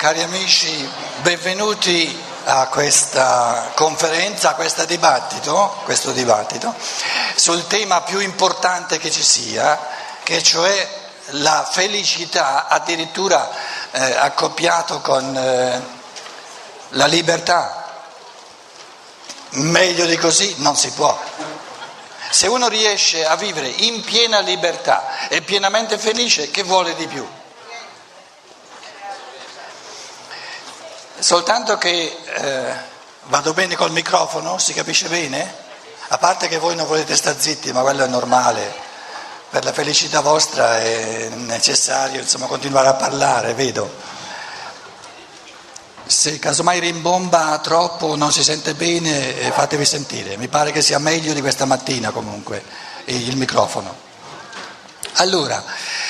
Cari amici, benvenuti a questa conferenza, a questo dibattito sul tema più importante che ci sia, che cioè la felicità, addirittura accoppiato con la libertà. Meglio di così non si può. Se uno riesce a vivere in piena libertà e pienamente felice, che vuole di più? Soltanto che vado bene col microfono, si capisce bene? A parte che voi non volete stare zitti, ma quello è normale, per la felicità vostra è necessario, insomma, continuare a parlare, vedo. Se casomai rimbomba troppo, non si sente bene, fatevi sentire, mi pare che sia meglio di questa mattina comunque il microfono. Allora.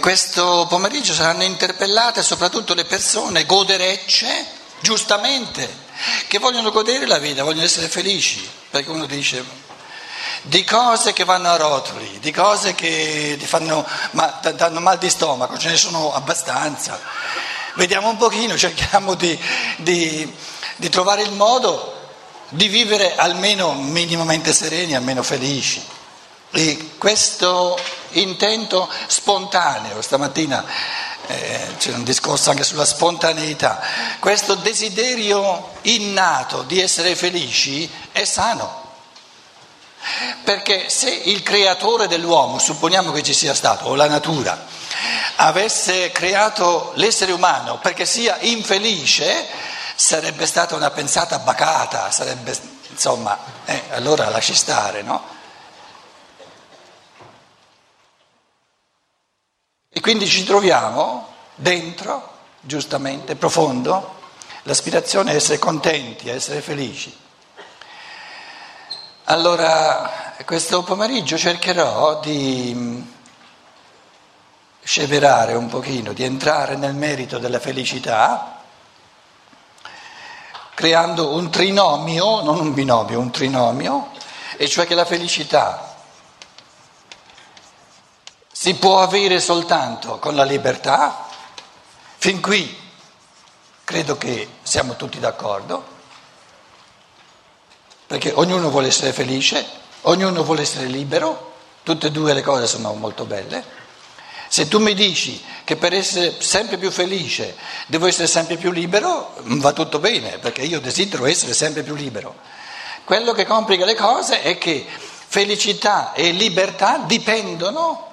Questo pomeriggio saranno interpellate soprattutto le persone goderecce, giustamente, che vogliono godere la vita, vogliono essere felici, perché uno dice di cose che vanno a rotoli, di cose che ti fanno, danno mal di stomaco, ce ne sono abbastanza. Vediamo un pochino, cerchiamo di trovare il modo di vivere almeno minimamente sereni, almeno felici. E questo intento spontaneo, stamattina c'è un discorso anche sulla spontaneità, questo desiderio innato di essere felici è sano, perché se il creatore dell'uomo, supponiamo che ci sia stato, o la natura, avesse creato l'essere umano perché sia infelice, sarebbe stata una pensata bacata, sarebbe, insomma, allora lasci stare, no? E quindi ci troviamo dentro, giustamente, profondo, l'aspirazione a essere contenti, a essere felici. Allora, questo pomeriggio cercherò di sceverare un pochino, di entrare nel merito della felicità, creando un trinomio, non un binomio, un trinomio, e cioè che la felicità si può avere soltanto con la libertà. Fin qui credo che siamo tutti d'accordo, perché ognuno vuole essere felice, ognuno vuole essere libero, tutte e due le cose sono molto belle. Se tu mi dici che per essere sempre più felice devo essere sempre più libero, va tutto bene, perché io desidero essere sempre più libero. Quello che complica le cose è che felicità e libertà dipendono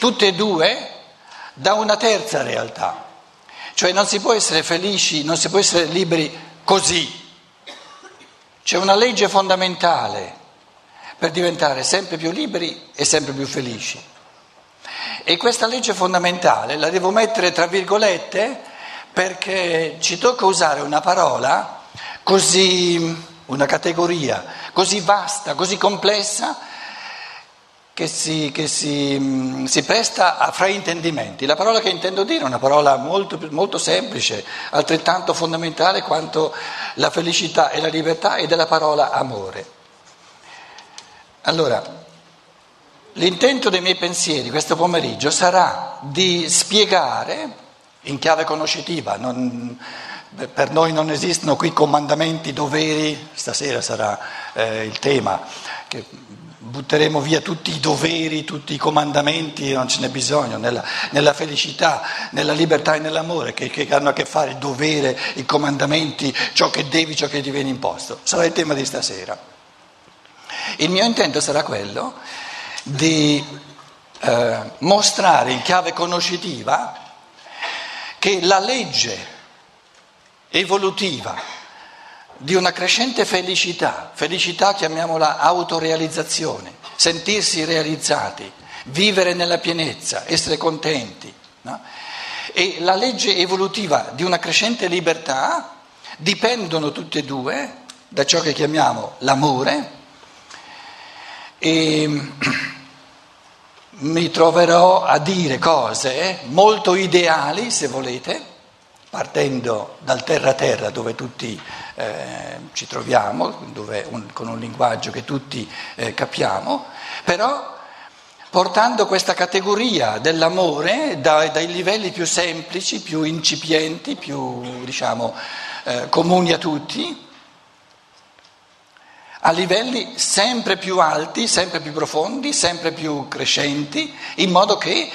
tutte e due da una terza realtà, cioè non si può essere felici, non si può essere liberi così. C'è una legge fondamentale per diventare sempre più liberi e sempre più felici. E questa legge fondamentale la devo mettere tra virgolette perché ci tocca usare una parola così, una categoria così vasta, così complessa, che si presta a fraintendimenti. La parola che intendo dire è una parola molto, molto semplice, altrettanto fondamentale quanto la felicità e la libertà, ed è la parola amore. Allora, l'intento dei miei pensieri questo pomeriggio sarà di spiegare, in chiave conoscitiva, per noi non esistono qui comandamenti, doveri, stasera sarà il tema, che butteremo via tutti i doveri, tutti i comandamenti, non ce n'è bisogno, nella felicità, nella libertà e nell'amore, che hanno a che fare il dovere, i comandamenti, ciò che devi, ciò che ti viene imposto. Sarà il tema di stasera. Il mio intento sarà quello di mostrare in chiave conoscitiva che la legge evolutiva di una crescente felicità, chiamiamola autorealizzazione, sentirsi realizzati, vivere nella pienezza, essere contenti, no? E la legge evolutiva di una crescente libertà dipendono tutte e due da ciò che chiamiamo l'amore, e mi troverò a dire cose molto ideali, se volete, partendo dal terra-terra dove tutti ci troviamo, dove con un linguaggio che tutti capiamo, però portando questa categoria dell'amore dai livelli più semplici, più incipienti, più comuni a tutti, a livelli sempre più alti, sempre più profondi, sempre più crescenti, in modo che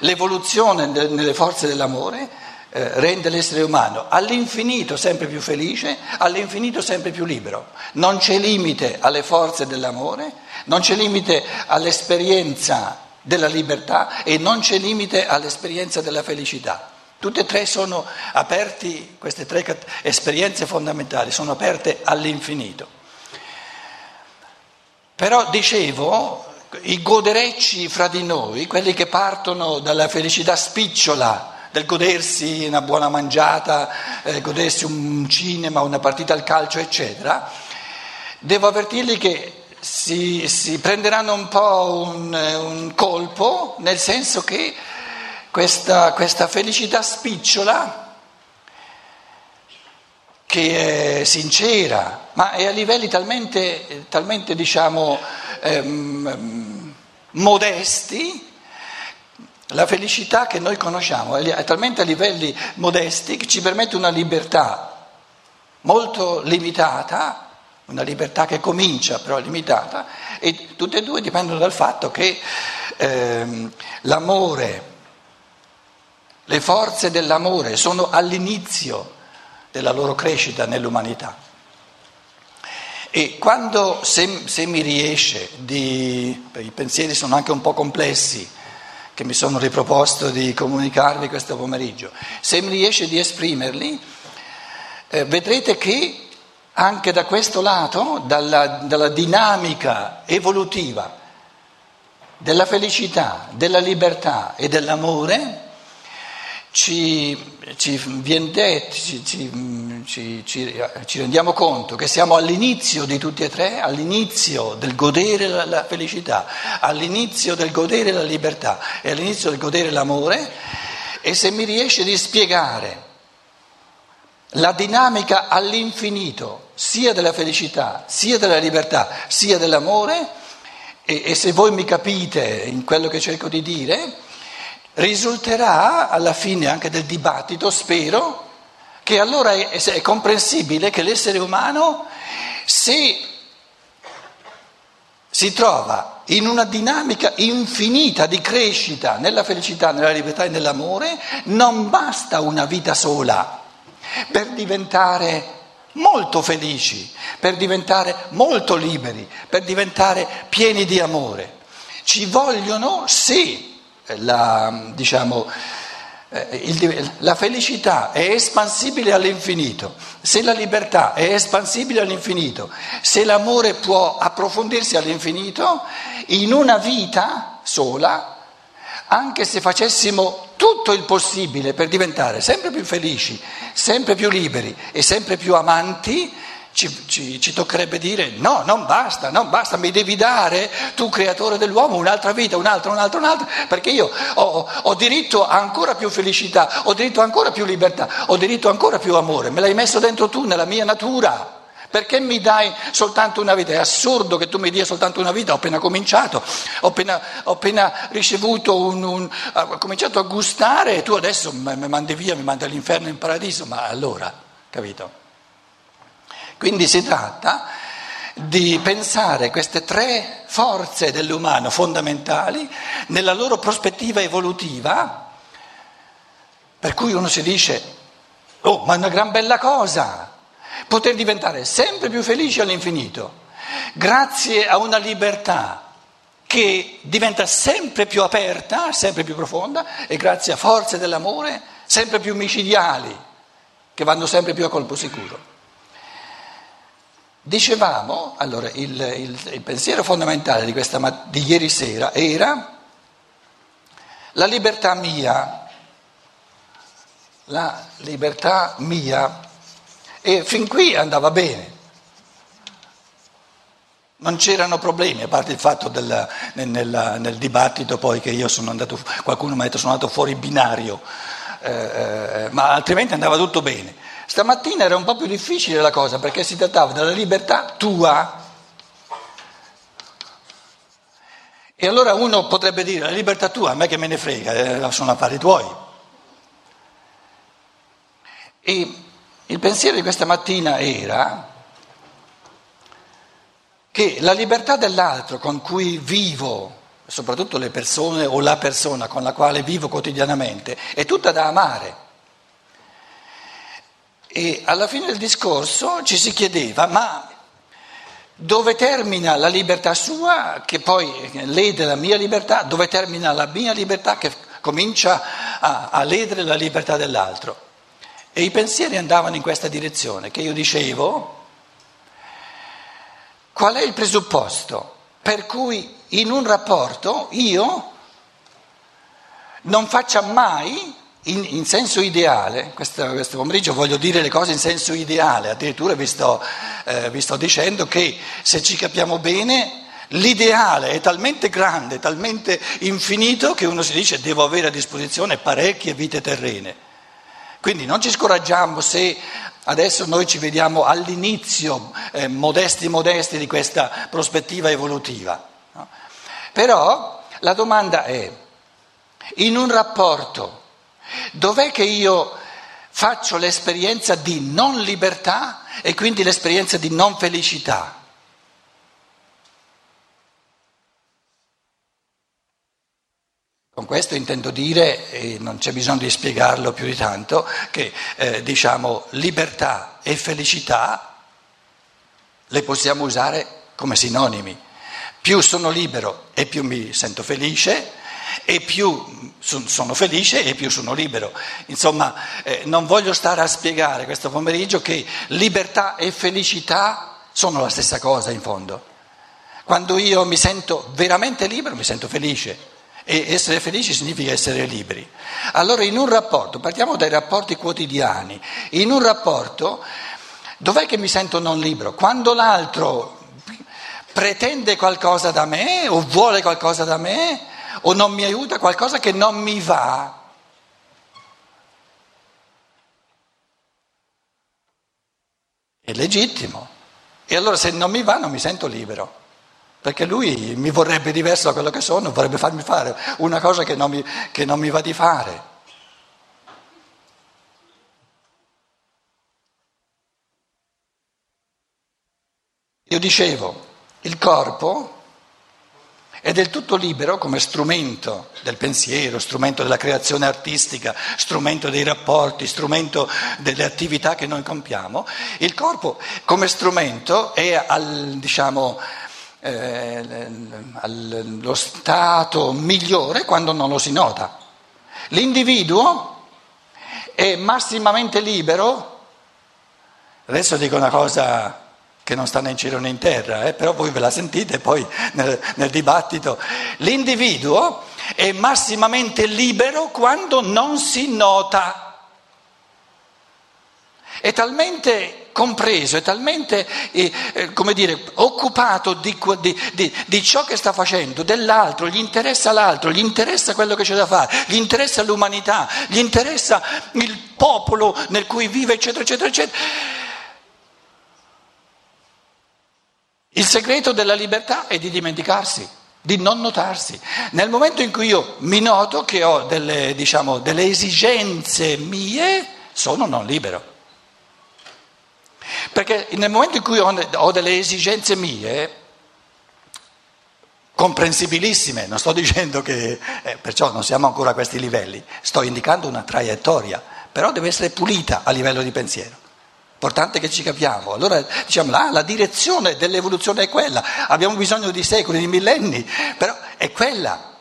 l'evoluzione nelle forze dell'amore rende l'essere umano all'infinito sempre più felice, all'infinito sempre più libero. Non c'è limite alle forze dell'amore, non c'è limite all'esperienza della libertà e non c'è limite all'esperienza della felicità. Tutte e tre sono aperti, queste tre esperienze fondamentali sono aperte all'infinito. Però dicevo, i goderecci fra di noi, quelli che partono dalla felicità spicciola, del godersi una buona mangiata, godersi un cinema, una partita al calcio, eccetera, devo avvertirli che si prenderanno un po' un colpo, nel senso che questa felicità spicciola, che è sincera, ma è a livelli talmente modesti, la felicità che noi conosciamo è talmente a livelli modesti che ci permette una libertà molto limitata, una libertà che comincia però limitata, e tutte e due dipendono dal fatto che l'amore, le forze dell'amore sono all'inizio della loro crescita nell'umanità. E quando, se mi riesce, i pensieri sono anche un po' complessi, che mi sono riproposto di comunicarvi questo pomeriggio, se mi riesce di esprimerli, vedrete che anche da questo lato, dalla dinamica evolutiva della felicità, della libertà e dell'amore, ci rendiamo conto che siamo all'inizio di tutti e tre, all'inizio del godere la felicità, all'inizio del godere la libertà e all'inizio del godere l'amore, e se mi riesce di spiegare la dinamica all'infinito sia della felicità, sia della libertà, sia dell'amore, e se voi mi capite in quello che cerco di dire, risulterà alla fine anche del dibattito, spero, che allora è comprensibile che l'essere umano, se si trova in una dinamica infinita di crescita nella felicità, nella libertà e nell'amore, non basta una vita sola per diventare molto felici, per diventare molto liberi, per diventare pieni di amore. Ci vogliono, sì, la felicità è espansibile all'infinito, se la libertà è espansibile all'infinito, se l'amore può approfondirsi all'infinito, in una vita sola, anche se facessimo tutto il possibile per diventare sempre più felici, sempre più liberi e sempre più amanti, ci toccherebbe dire no, non basta, mi devi dare tu, creatore dell'uomo, un'altra vita, un'altra, perché io ho diritto a ancora più felicità, ho diritto a ancora più libertà, ho diritto a ancora più amore, me l'hai messo dentro tu nella mia natura, perché mi dai soltanto una vita? È assurdo che tu mi dia soltanto una vita, ho appena cominciato, ho appena ricevuto ho cominciato a gustare e tu adesso mi mandi via, mi mandi all'inferno, in paradiso, ma allora, capito? Quindi si tratta di pensare queste tre forze dell'umano fondamentali nella loro prospettiva evolutiva, per cui uno si dice, oh, ma è una gran bella cosa, poter diventare sempre più felici all'infinito, grazie a una libertà che diventa sempre più aperta, sempre più profonda, e grazie a forze dell'amore sempre più micidiali, che vanno sempre più a colpo sicuro. Dicevamo, allora, il pensiero fondamentale di ieri sera era la libertà mia, e fin qui andava bene, non c'erano problemi, a parte il fatto nel dibattito poi che io sono andato, qualcuno mi ha detto sono andato fuori binario, ma altrimenti andava tutto bene. Stamattina era un po' più difficile la cosa, perché si trattava della libertà tua E allora uno potrebbe dire, la libertà tua, a me che me ne frega, sono affari tuoi. E il pensiero di questa mattina era che la libertà dell'altro con cui vivo, soprattutto le persone o la persona con la quale vivo quotidianamente, è tutta da amare. E alla fine del discorso ci si chiedeva, ma dove termina la libertà sua, che poi lede la mia libertà, dove termina la mia libertà che comincia a ledere la libertà dell'altro? E i pensieri andavano in questa direzione, che io dicevo, qual è il presupposto per cui in un rapporto io non faccia mai, in senso ideale, questo pomeriggio voglio dire le cose in senso ideale, addirittura vi sto dicendo che se ci capiamo bene l'ideale è talmente grande, talmente infinito che uno si dice devo avere a disposizione parecchie vite terrene. Quindi non ci scoraggiamo se adesso noi ci vediamo all'inizio modesti di questa prospettiva evolutiva. No? Però la domanda è, in un rapporto, dov'è che io faccio l'esperienza di non libertà e quindi l'esperienza di non felicità? Con questo intendo dire, e non c'è bisogno di spiegarlo più di tanto, che libertà e felicità le possiamo usare come sinonimi. Più sono libero e più mi sento felice, e più sono felice e più sono libero. Insomma, non voglio stare a spiegare questo pomeriggio che libertà e felicità sono la stessa cosa in fondo. Quando io mi sento veramente libero, mi sento felice. E essere felici significa essere liberi. Allora in un rapporto, partiamo dai rapporti quotidiani, in un rapporto dov'è che mi sento non libero? Quando l'altro pretende qualcosa da me o vuole qualcosa da me o non mi aiuta, qualcosa che non mi va. È legittimo. E allora se non mi va non mi sento libero. Perché lui mi vorrebbe diverso da quello che sono, vorrebbe farmi fare una cosa che non mi va di fare. Io dicevo, il corpo è del tutto libero come strumento del pensiero, strumento della creazione artistica, strumento dei rapporti, strumento delle attività che noi compiamo. Il corpo come strumento è allo stato migliore quando non lo si nota. L'individuo è massimamente libero, adesso dico una cosa che non sta né in cielo né in terra, però voi ve la sentite poi nel dibattito, l'individuo è massimamente libero quando non si nota, è talmente compreso, è talmente occupato di ciò che sta facendo, dell'altro, gli interessa l'altro, gli interessa quello che c'è da fare, gli interessa l'umanità, gli interessa il popolo nel cui vive, eccetera, eccetera, eccetera. Il segreto della libertà è di dimenticarsi, di non notarsi. Nel momento in cui io mi noto che ho delle esigenze mie, sono non libero. Perché nel momento in cui ho delle esigenze mie, comprensibilissime, non sto dicendo che, perciò non siamo ancora a questi livelli, sto indicando una traiettoria, però deve essere pulita a livello di pensiero, importante che ci capiamo, allora diciamo la direzione dell'evoluzione è quella, abbiamo bisogno di secoli, di millenni, però è quella,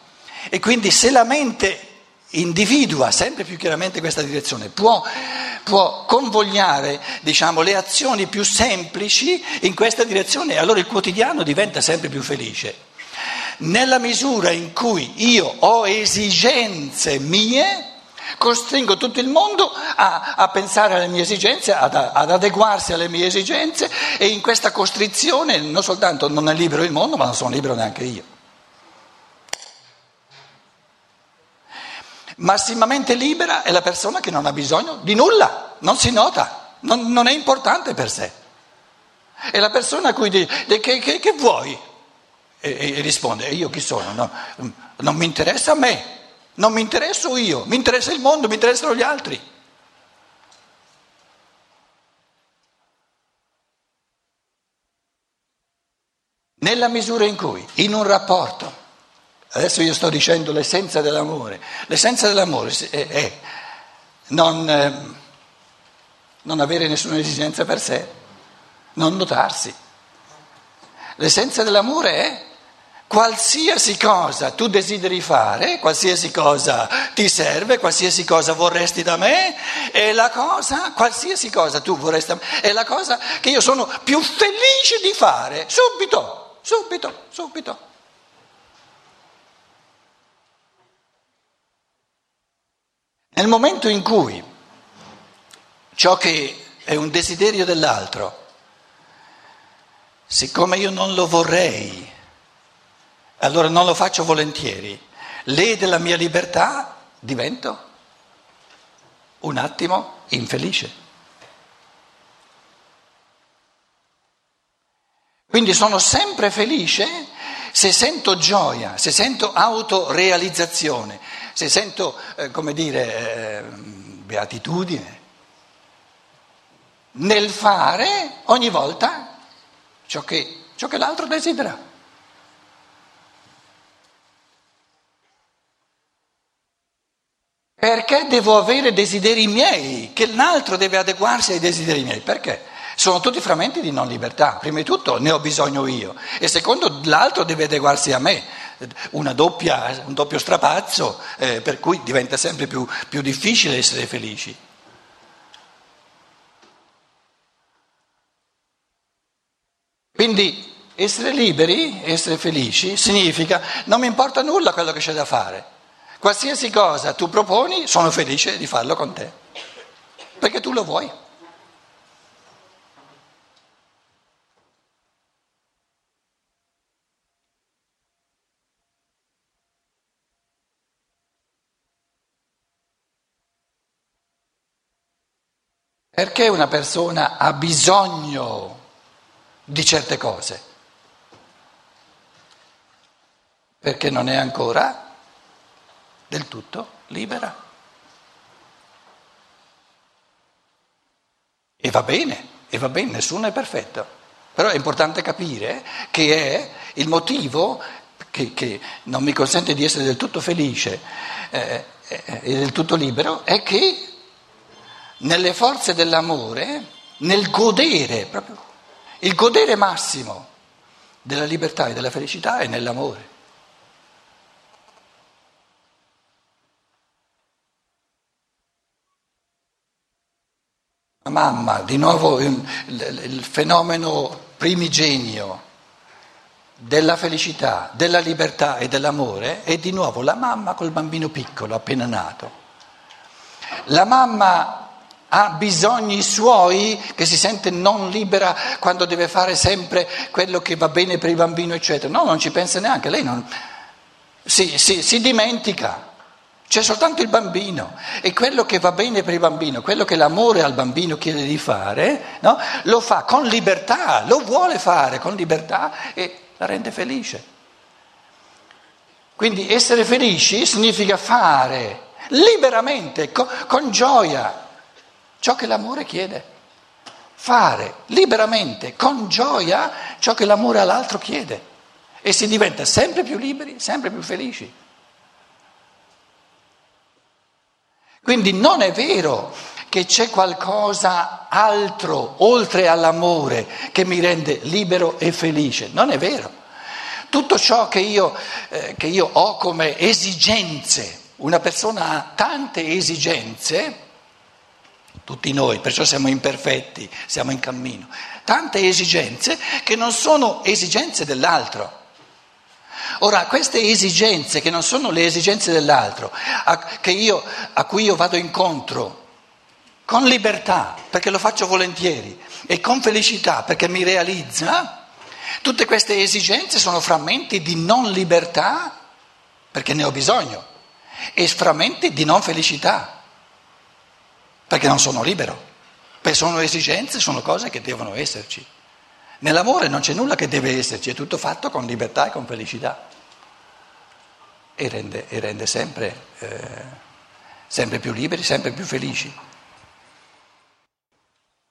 e quindi se la mente individua sempre più chiaramente questa direzione, può convogliare le azioni più semplici in questa direzione e allora il quotidiano diventa sempre più felice. Nella misura in cui io ho esigenze mie, costringo tutto il mondo a pensare alle mie esigenze, ad adeguarsi alle mie esigenze e in questa costrizione non soltanto non è libero il mondo, ma non sono libero neanche io. Massimamente libera è la persona che non ha bisogno di nulla, non si nota, non è importante per sé. È la persona a cui dice che vuoi? e risponde, io chi sono? No, non mi interessa a me, non mi interesso io, mi interessa il mondo, mi interessano gli altri. Nella misura in cui, in un rapporto, adesso io sto dicendo l'essenza dell'amore è non avere nessuna esigenza per sé, non notarsi. L'essenza dell'amore è qualsiasi cosa tu desideri fare, qualsiasi cosa ti serve, qualsiasi cosa vorresti da me, è la cosa, qualsiasi cosa tu vorresti da me, è la cosa che io sono più felice di fare, subito. Subito. Nel momento in cui ciò che è un desiderio dell'altro, siccome io non lo vorrei, allora non lo faccio volentieri, lei della mia libertà divento un attimo infelice. Quindi sono sempre felice se sento gioia, se sento autorealizzazione, se sento, beatitudine. Nel fare ogni volta ciò che l'altro desidera. Perché devo avere desideri miei, che l'altro deve adeguarsi ai desideri miei? Perché? Sono tutti frammenti di non libertà. Prima di tutto ne ho bisogno io e secondo l'altro deve adeguarsi a me, un doppio strapazzo per cui diventa sempre più difficile essere felici. Quindi essere liberi, essere felici significa non mi importa nulla quello che c'è da fare, qualsiasi cosa tu proponi sono felice di farlo con te perché tu lo vuoi. Perché una persona ha bisogno di certe cose? Perché non è ancora del tutto libera. E va bene, nessuno è perfetto. Però è importante capire che è il motivo che non mi consente di essere del tutto felice e del tutto libero, è che nelle forze dell'amore, nel godere, proprio il godere massimo della libertà e della felicità è nell'amore. La mamma, di nuovo il fenomeno primigenio della felicità, della libertà e dell'amore è di nuovo la mamma col bambino piccolo appena nato. La mamma ha bisogni suoi, che si sente non libera quando deve fare sempre quello che va bene per il bambino, eccetera. No, non ci pensa neanche, lei non si dimentica. C'è soltanto il bambino e quello che va bene per il bambino, quello che l'amore al bambino chiede di fare, no? Lo fa con libertà, lo vuole fare con libertà e la rende felice. Quindi essere felici significa fare liberamente, con gioia, ciò che l'amore chiede, fare liberamente, con gioia, ciò che l'amore all'altro chiede e si diventa sempre più liberi, sempre più felici. Quindi non è vero che c'è qualcosa altro, oltre all'amore, che mi rende libero e felice, non è vero. Tutto ciò che io ho come esigenze, una persona ha tante esigenze, tutti noi, perciò siamo imperfetti, siamo in cammino. Tante esigenze che non sono esigenze dell'altro. Ora, queste esigenze che non sono le esigenze dell'altro, a cui io vado incontro con libertà, perché lo faccio volentieri, e con felicità, perché mi realizza, tutte queste esigenze sono frammenti di non libertà, perché ne ho bisogno, e frammenti di non felicità. Perché non sono libero, perché sono esigenze, sono cose che devono esserci. Nell'amore non c'è nulla che deve esserci, è tutto fatto con libertà e con felicità. E rende sempre più liberi, sempre più felici.